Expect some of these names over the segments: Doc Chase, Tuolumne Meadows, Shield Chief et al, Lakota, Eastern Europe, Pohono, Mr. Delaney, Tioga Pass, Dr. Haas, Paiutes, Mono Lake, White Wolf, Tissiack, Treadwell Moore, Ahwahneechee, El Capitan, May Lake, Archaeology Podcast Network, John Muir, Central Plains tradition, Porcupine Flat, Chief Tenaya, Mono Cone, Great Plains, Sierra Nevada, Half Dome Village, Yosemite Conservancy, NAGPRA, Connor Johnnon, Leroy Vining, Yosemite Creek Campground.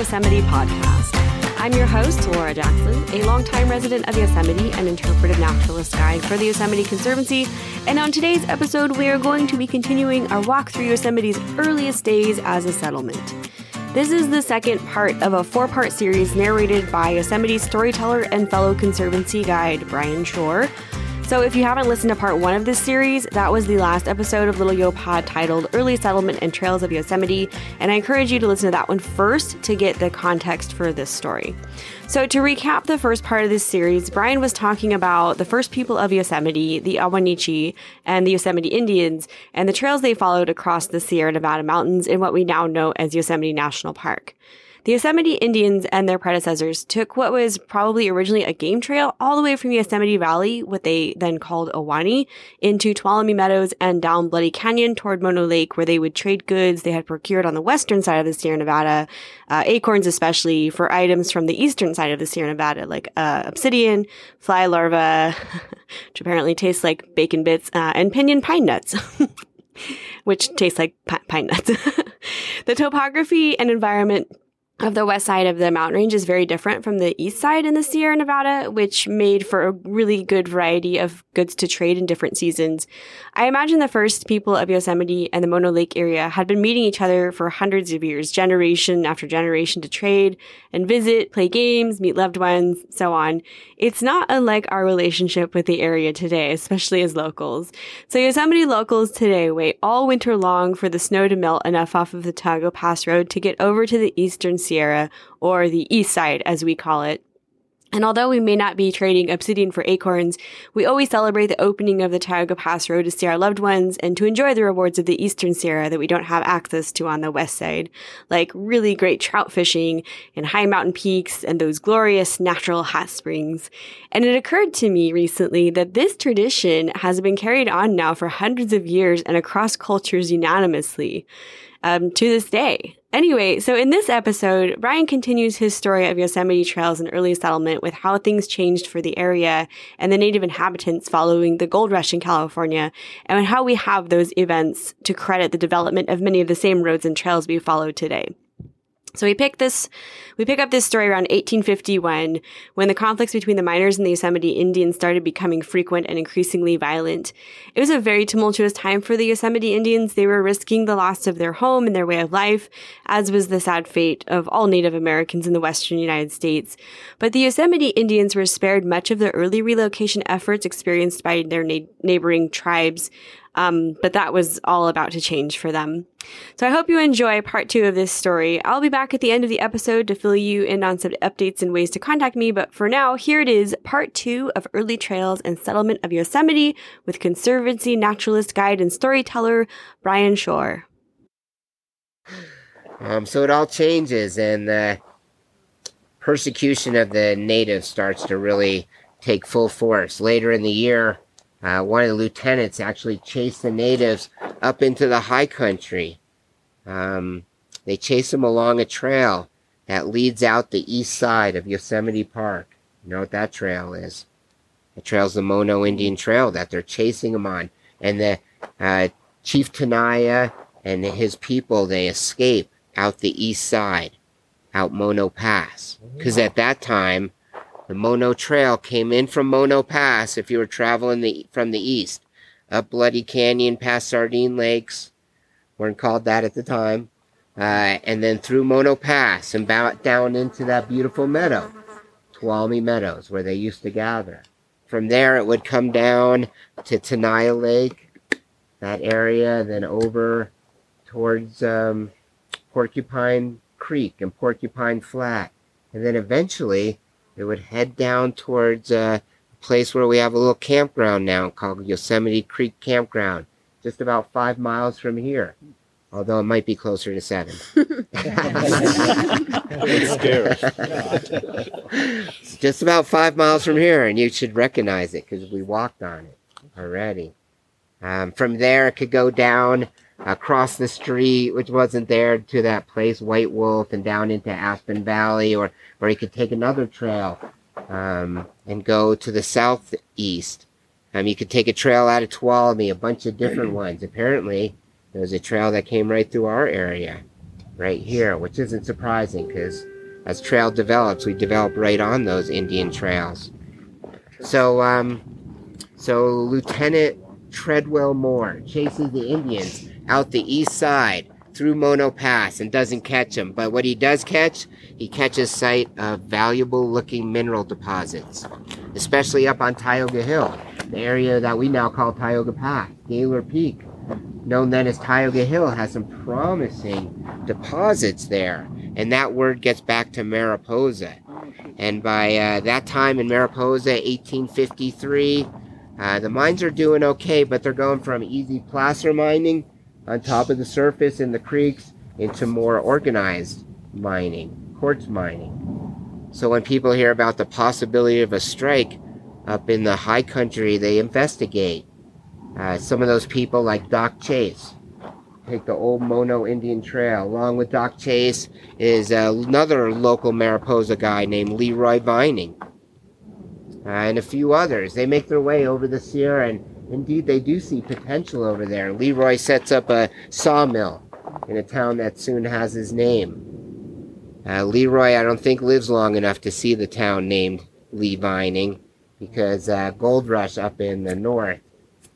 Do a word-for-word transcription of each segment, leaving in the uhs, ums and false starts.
Yosemite podcast. I'm your host, Laura Jackson, a longtime resident of Yosemite and interpretive naturalist guide for the Yosemite Conservancy. And on today's episode, we are going to be continuing our walk through Yosemite's earliest days as a settlement. This is the second part of a four-part series narrated by Yosemite storyteller and fellow Conservancy guide, Brian Shore. So if you haven't listened to part one of this series, that was the last episode of Little YoPod titled Early Settlement and Trails of Yosemite, and I encourage you to listen to that one first to get the context for this story. So to recap the first part of this series, Brian was talking about the first people of Yosemite, the Ahwahneechee, and the Yosemite Indians, and the trails they followed across the Sierra Nevada mountains in what we now know as Yosemite National Park. The Yosemite Indians and their predecessors took what was probably originally a game trail all the way from Yosemite Valley, what they then called Ahwahnee, into Tuolumne Meadows and down Bloody Canyon toward Mono Lake, where they would trade goods they had procured on the western side of the Sierra Nevada, uh, acorns especially, for items from the eastern side of the Sierra Nevada, like uh, obsidian, fly larvae, which apparently tastes like bacon bits, uh, and pinyon pine nuts. Which tastes like pi- pine nuts. The topography and environment of the west side of the mountain range is very different from the east side in the Sierra Nevada, which made for a really good variety of goods to trade in different seasons. I imagine the first people of Yosemite and the Mono Lake area had been meeting each other for hundreds of years, generation after generation, to trade and visit, play games, meet loved ones, so on. It's not unlike our relationship with the area today, especially as locals. So Yosemite locals today wait all winter long for the snow to melt enough off of the Tioga Pass Road to get over to the eastern Sierra, or the east side as we call it. And although we may not be trading obsidian for acorns, we always celebrate the opening of the Tioga Pass Road to see our loved ones and to enjoy the rewards of the eastern Sierra that we don't have access to on the west side, like really great trout fishing and high mountain peaks and those glorious natural hot springs. And it occurred to me recently that this tradition has been carried on now for hundreds of years and across cultures unanimously. Um, to this day. Anyway, so in this episode, Brian continues his story of Yosemite trails and early settlement with how things changed for the area and the native inhabitants following the gold rush in California, and how we have those events to credit the development of many of the same roads and trails we follow today. So we pick this, we pick up this story around eighteen fifty-one, when the conflicts between the miners and the Yosemite Indians started becoming frequent and increasingly violent. It was a very tumultuous time for the Yosemite Indians. They were risking the loss of their home and their way of life, as was the sad fate of all Native Americans in the western United States. But the Yosemite Indians were spared much of the early relocation efforts experienced by their na- neighboring tribes. Um, but that was all about to change for them. So I hope you enjoy part two of this story. I'll be back at the end of the episode to fill you in on some updates and ways to contact me. But for now, here it is, part two of Early Trails and Settlement of Yosemite with Conservancy naturalist, guide, and storyteller Brian Shore. Um, so it all changes, and the persecution of the natives starts to really take full force. Later in the year, Uh, one of the lieutenants actually chased the natives up into the high country. Um, they chased them along a trail that leads out the east side of Yosemite Park. You know what that trail is? The trail's the Mono Indian Trail that they're chasing them on. And the uh, Chief Tenaya and his people, they escape out the east side, out Mono Pass. Because at that time, the Mono Trail came in from Mono Pass if you were traveling the, from the east, up Bloody Canyon, past Sardine Lakes, weren't called that at the time, uh, and then through Mono Pass and back down into that beautiful meadow, Tuolumne Meadows, where they used to gather. From there, it would come down to Tenaya Lake, that area, then over towards um, Porcupine Creek and Porcupine Flat, and then eventually it would head down towards uh, a place where we have a little campground now called Yosemite Creek Campground, just about five miles from here, although it might be closer to seven. It's scary. It's just about five miles from here, and you should recognize it because we walked on it already. Um, from there, it could go down across the street, which wasn't there, to that place, White Wolf, and down into Aspen Valley, or, or you could take another trail um, and go to the southeast. Um, you could take a trail out of Tuolumne, a bunch of different ones. Apparently, there was a trail that came right through our area. right here, which isn't surprising because as trail develops, we develop right on those Indian trails. So, um, so Lieutenant Treadwell Moore chases the Indians out the east side through Mono Pass and doesn't catch them. But what he does catch, he catches sight of valuable-looking mineral deposits, especially up on Tioga Hill, the area that we now call Tioga Pass. Gaylor Peak, known then as Tioga Hill, has some promising deposits there. And that word gets back to Mariposa. And by uh, that time in Mariposa, eighteen fifty-three, uh, the mines are doing okay, but they're going from easy placer mining on top of the surface in the creeks into more organized mining, quartz mining. So when people hear about the possibility of a strike up in the high country, they investigate. Uh, some of those people, like Doc Chase, take the old Mono Indian Trail. Along with Doc Chase is uh, another local Mariposa guy named Leroy Vining, uh, and a few others. They make their way over the Sierra, and indeed, they do see potential over there. Leroy sets up a sawmill in a town that soon has his name. Uh, Leroy, I don't think, lives long enough to see the town named Lee Vining, because uh, Gold Rush up in the north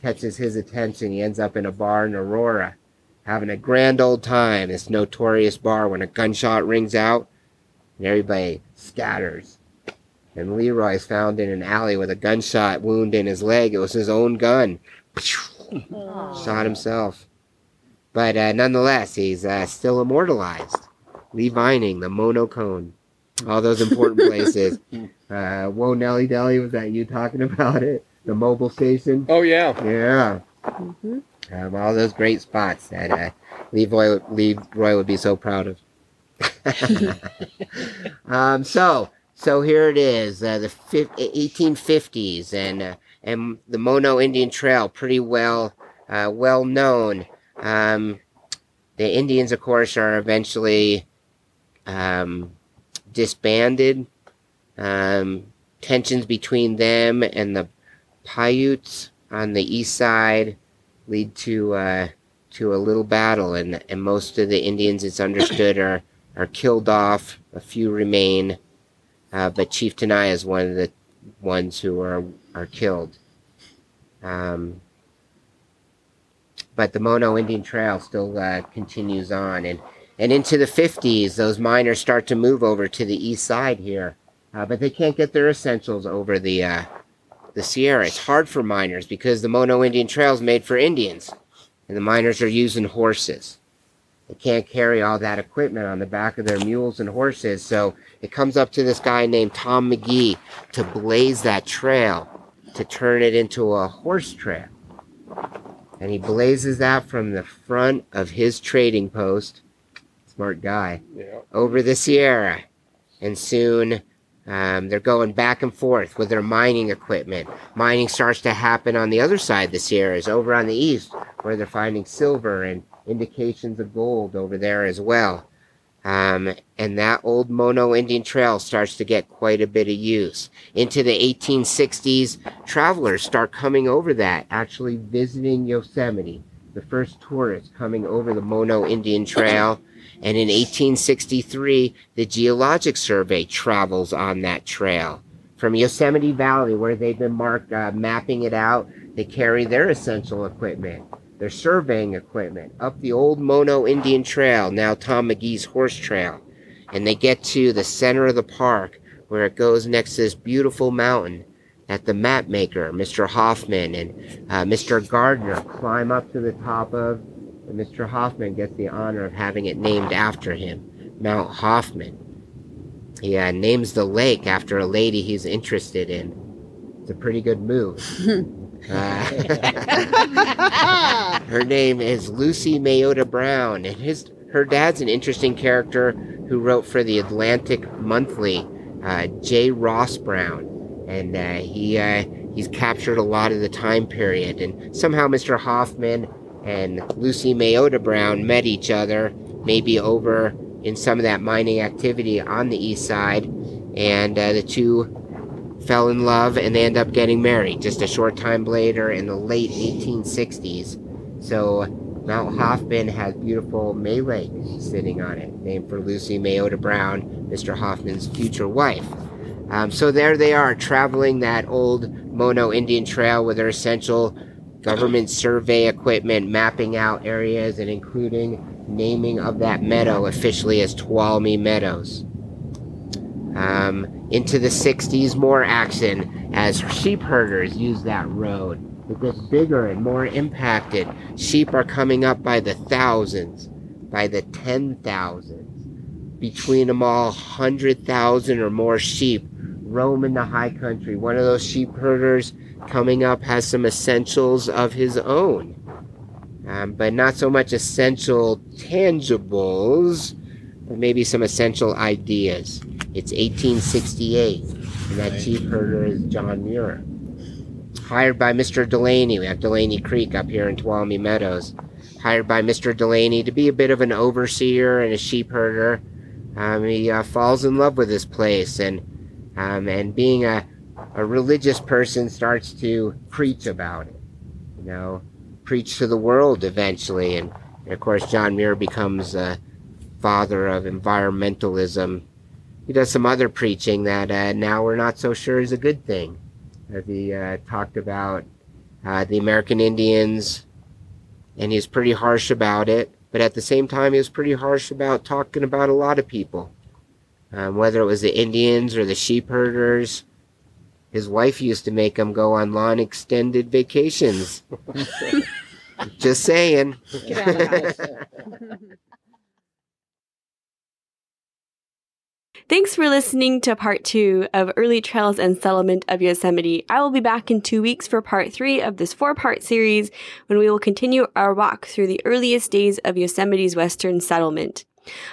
catches his attention. He ends up in a bar in Aurora, having a grand old time, this notorious bar, when a gunshot rings out and everybody scatters. And Leroy's found in an alley with a gunshot wound in his leg. It was his own gun. Shot himself. But uh, nonetheless, he's uh, still immortalized. Lee Vining, the Mono Cone, all those important places. Uh, Whoa, Nelly Delly, was that you talking about it? The mobile station? Oh, yeah. Yeah. Mm-hmm. Um, all those great spots that uh, Leroy, Leroy would be so proud of. um, so... So here it is, uh, the eighteen fifties, and uh, and the Mono Indian Trail, pretty well uh, well known. Um, the Indians, of course, are eventually um, disbanded. Um, tensions between them and the Paiutes on the east side lead to uh, to a little battle, and and most of the Indians, it's understood, are are killed off. A few remain. Uh, but Chief Tenaya is one of the ones who are are killed. Um, but the Mono Indian Trail still uh, continues on. And, and into the fifties, those miners start to move over to the east side here. Uh, but they can't get their essentials over the, uh, the Sierra. It's hard for miners because the Mono Indian Trail is made for Indians. And the miners are using horses. They can't carry all that equipment on the back of their mules and horses, so it comes up to this guy named Tom McGee to blaze that trail, to turn it into a horse trail. And he blazes that from the front of his trading post, smart guy, yeah, over the Sierra. And soon um, they're going back and forth with their mining equipment. Mining starts to happen on the other side of the Sierras, over on the east, where they're finding silver and indications of gold over there as well. Um, and that old Mono Indian Trail starts to get quite a bit of use. Into the eighteen sixties, travelers start coming over that, actually visiting Yosemite, the first tourists coming over the Mono Indian Trail. And in eighteen sixty-three, the Geologic Survey travels on that trail. From Yosemite Valley, where they've been marked, uh, mapping it out, they carry their essential equipment, their surveying equipment, up the old Mono Indian Trail, now Tom McGee's horse trail. And they get to the center of the park where it goes next to this beautiful mountain that the map maker, Mister Hoffman, and uh, Mister Gardner climb up to the top of. And Mister Hoffman gets the honor of having it named after him, Mount Hoffman. He uh, names the lake after a lady he's interested in. It's a pretty good move. Uh, her name is Lucy Mayota Brown, and his her dad's an interesting character who wrote for the Atlantic Monthly, uh, J. Ross Brown, and uh, he uh, he's captured a lot of the time period. And somehow Mister Hoffman and Lucy Mayota Brown met each other, maybe over in some of that mining activity on the east side, and uh, the two fell in love, and they end up getting married just a short time later in the late eighteen sixties. So Mount Hoffman has beautiful May Lake sitting on it, named for Lucy Mayota Brown, Mister Hoffman's future wife. Um, so there they are, traveling that old Mono Indian Trail with their essential government survey equipment, mapping out areas and including naming of that meadow officially as Tuolumne Meadows. Um, into the sixties, more action as sheep herders use that road. It gets bigger and more impacted. Sheep are coming up by the thousands, by the ten thousands. Between them all, one hundred thousand or more sheep roam in the high country. One of those sheep herders coming up has some essentials of his own, um, but not so much essential tangibles, but maybe some essential ideas. It's eighteen sixty-eight, and that sheep herder is John Muir. Hired by Mister Delaney, we have Delaney Creek up here in Tuolumne Meadows. Hired by Mister Delaney to be a bit of an overseer and a sheep herder. Um, he uh, falls in love with this place, and um, and being a, a religious person starts to preach about it, you know, preach to the world eventually. And, and of course, John Muir becomes a father of environmentalism. He does some other preaching that uh, now we're not so sure is a good thing. As he uh, talked about uh, the American Indians, and he was pretty harsh about it, but at the same time he was pretty harsh about talking about a lot of people, um, whether it was the Indians or the sheep herders. His wife used to make him go on long extended vacations. Just saying. Thanks for listening to part two of Early Trails and Settlement of Yosemite. I will be back in two weeks for part three of this four-part series, when we will continue our walk through the earliest days of Yosemite's western settlement.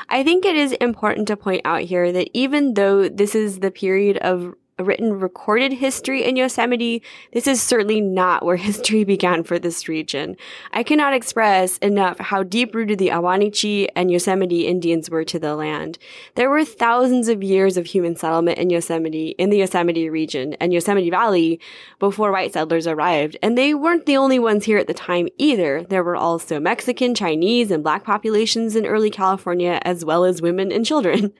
I think it is important to point out here that even though this is the period of written recorded history in Yosemite, this is certainly not where history began for this region. I cannot express enough how deep-rooted the Ahwahneechee and Yosemite Indians were to the land. There were thousands of years of human settlement in Yosemite, in the Yosemite region and Yosemite Valley, before white settlers arrived, and they weren't the only ones here at the time either. There were also Mexican, Chinese, and Black populations in early California, as well as women and children.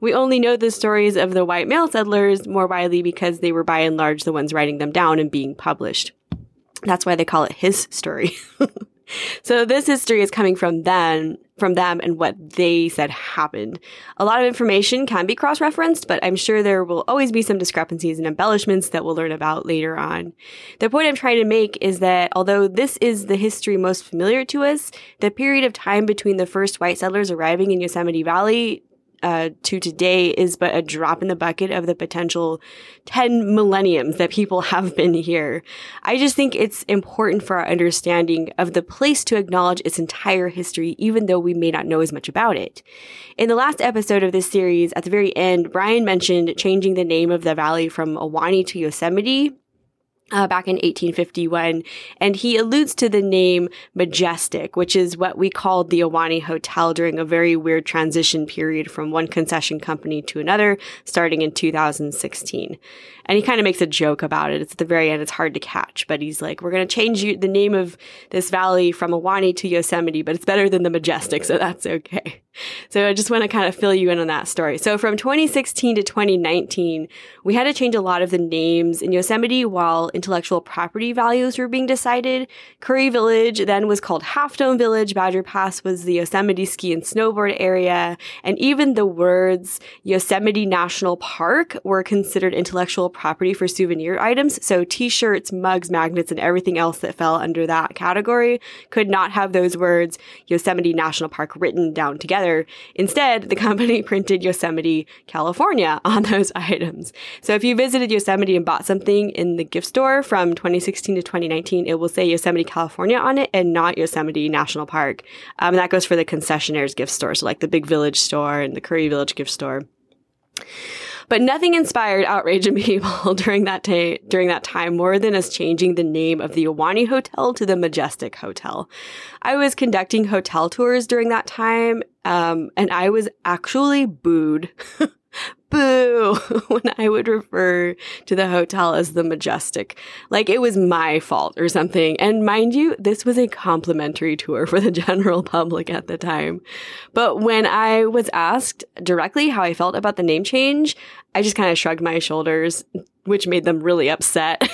We only know the stories of the white male settlers more widely because they were by and large the ones writing them down and being published. That's why they call it his story. So this history is coming from them, from them and what they said happened. A lot of information can be cross-referenced, but I'm sure there will always be some discrepancies and embellishments that we'll learn about later on. The point I'm trying to make is that although this is the history most familiar to us, the period of time between the first white settlers arriving in Yosemite Valley Uh, to today is but a drop in the bucket of the potential ten millenniums that people have been here. I just think it's important for our understanding of the place to acknowledge its entire history, even though we may not know as much about it. In the last episode of this series, at the very end, Brian mentioned changing the name of the valley from Ahwahnee to Yosemite Uh, back in eighteen fifty-one, and he alludes to the name Majestic, which is what we called the Ahwahnee Hotel during a very weird transition period from one concession company to another, starting in two thousand sixteen. And he kind of makes a joke about it. It's at the very end. It's hard to catch, but he's like, we're going to change you, the name of this valley from Ahwahnee to Yosemite, but it's better than the Majestic, so that's okay. So I just want to kind of fill you in on that story. So from twenty sixteen to twenty nineteen, we had to change a lot of the names in Yosemite while intellectual property values were being decided. Curry Village then was called Half Dome Village. Badger Pass was the Yosemite ski and snowboard area. And even the words Yosemite National Park were considered intellectual property for souvenir items. So t-shirts, mugs, magnets, and everything else that fell under that category could not have those words Yosemite National Park written down together. Instead, the company printed Yosemite, California on those items. So if you visited Yosemite and bought something in the gift store from twenty sixteen to twenty nineteen, it will say Yosemite, California on it and not Yosemite National Park. Um, and that goes for the concessionaire's gift store, so like the Big Village store and the Curry Village gift store. But nothing inspired outrage in people during that, ta- during that time more than us changing the name of the Ahwahnee Hotel to the Majestic Hotel. I was conducting hotel tours during that time, um, and I was actually booed boo, when I would refer to the hotel as the Majestic. Like it was my fault or something. And mind you, this was a complimentary tour for the general public at the time. But when I was asked directly how I felt about the name change, I just kind of shrugged my shoulders, which made them really upset.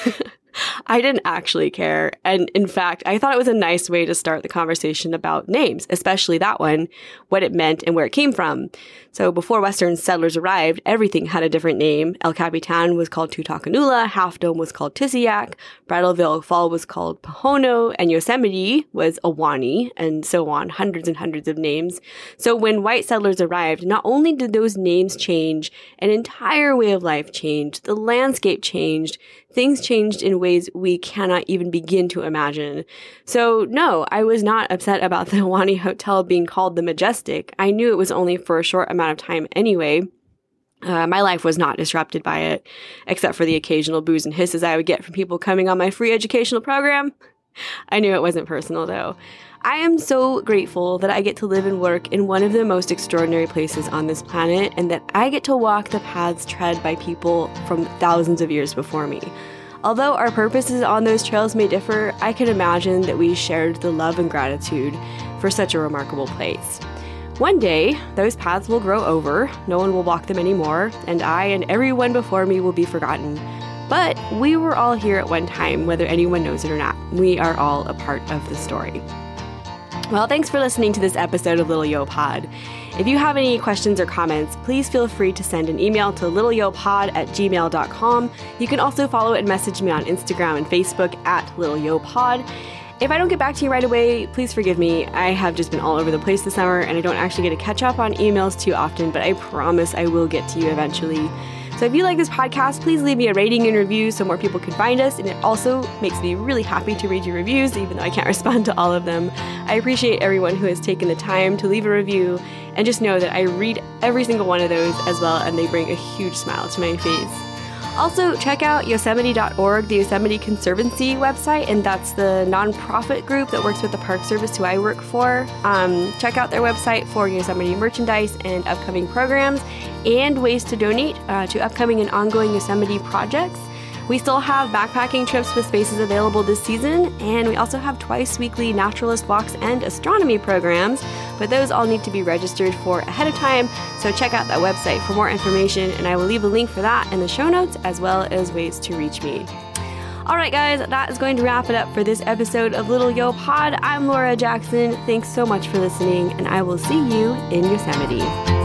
I didn't actually care. And in fact, I thought it was a nice way to start the conversation about names, especially that one, what it meant and where it came from. So before Western settlers arrived, everything had a different name. El Capitan was called Tutacanula, Half Dome was called Tissiack, Brattleville Fall was called Pohono, and Yosemite was Ahwahnee, and so on, hundreds and hundreds of names. So when white settlers arrived, not only did those names change, an entire way of life changed, the landscape changed, things changed in ways we cannot even begin to imagine. So no, I was not upset about the Ahwahnee Hotel being called the Majestic. I knew it was only for a short amount of time anyway. Uh, my life was not disrupted by it, except for the occasional boos and hisses I would get from people coming on my free educational program. I knew it wasn't personal, though. I am so grateful that I get to live and work in one of the most extraordinary places on this planet, and that I get to walk the paths tread by people from thousands of years before me. Although our purposes on those trails may differ, I can imagine that we shared the love and gratitude for such a remarkable place. One day, those paths will grow over, no one will walk them anymore, and I and everyone before me will be forgotten. But we were all here at one time, whether anyone knows it or not. We are all a part of the story. Well, thanks for listening to this episode of Little YoPod. If you have any questions or comments, please feel free to send an email to littleyopod at gmail dot com. You can also follow and message me on Instagram and Facebook at littleyopod. If I don't get back to you right away, please forgive me. I have just been all over the place this summer, and I don't actually get to catch up on emails too often, but I promise I will get to you eventually. So if you like this podcast, please leave me a rating and review so more people can find us. And it also makes me really happy to read your reviews, even though I can't respond to all of them. I appreciate everyone who has taken the time to leave a review, and just know that I read every single one of those as well, and they bring a huge smile to my face. Also, check out Yosemite dot org, the Yosemite Conservancy website, and that's the nonprofit group that works with the Park Service, who I work for. Um, check out their website for Yosemite merchandise and upcoming programs, and ways to donate uh, to upcoming and ongoing Yosemite projects. We still have backpacking trips with spaces available this season, and we also have twice weekly naturalist walks and astronomy programs, but those all need to be registered for ahead of time, so check out that website for more information, and I will leave a link for that in the show notes, as well as ways to reach me. All right, guys, that is going to wrap it up for this episode of Little YoPod. I'm Laura Jackson. Thanks so much for listening, and I will see you in Yosemite.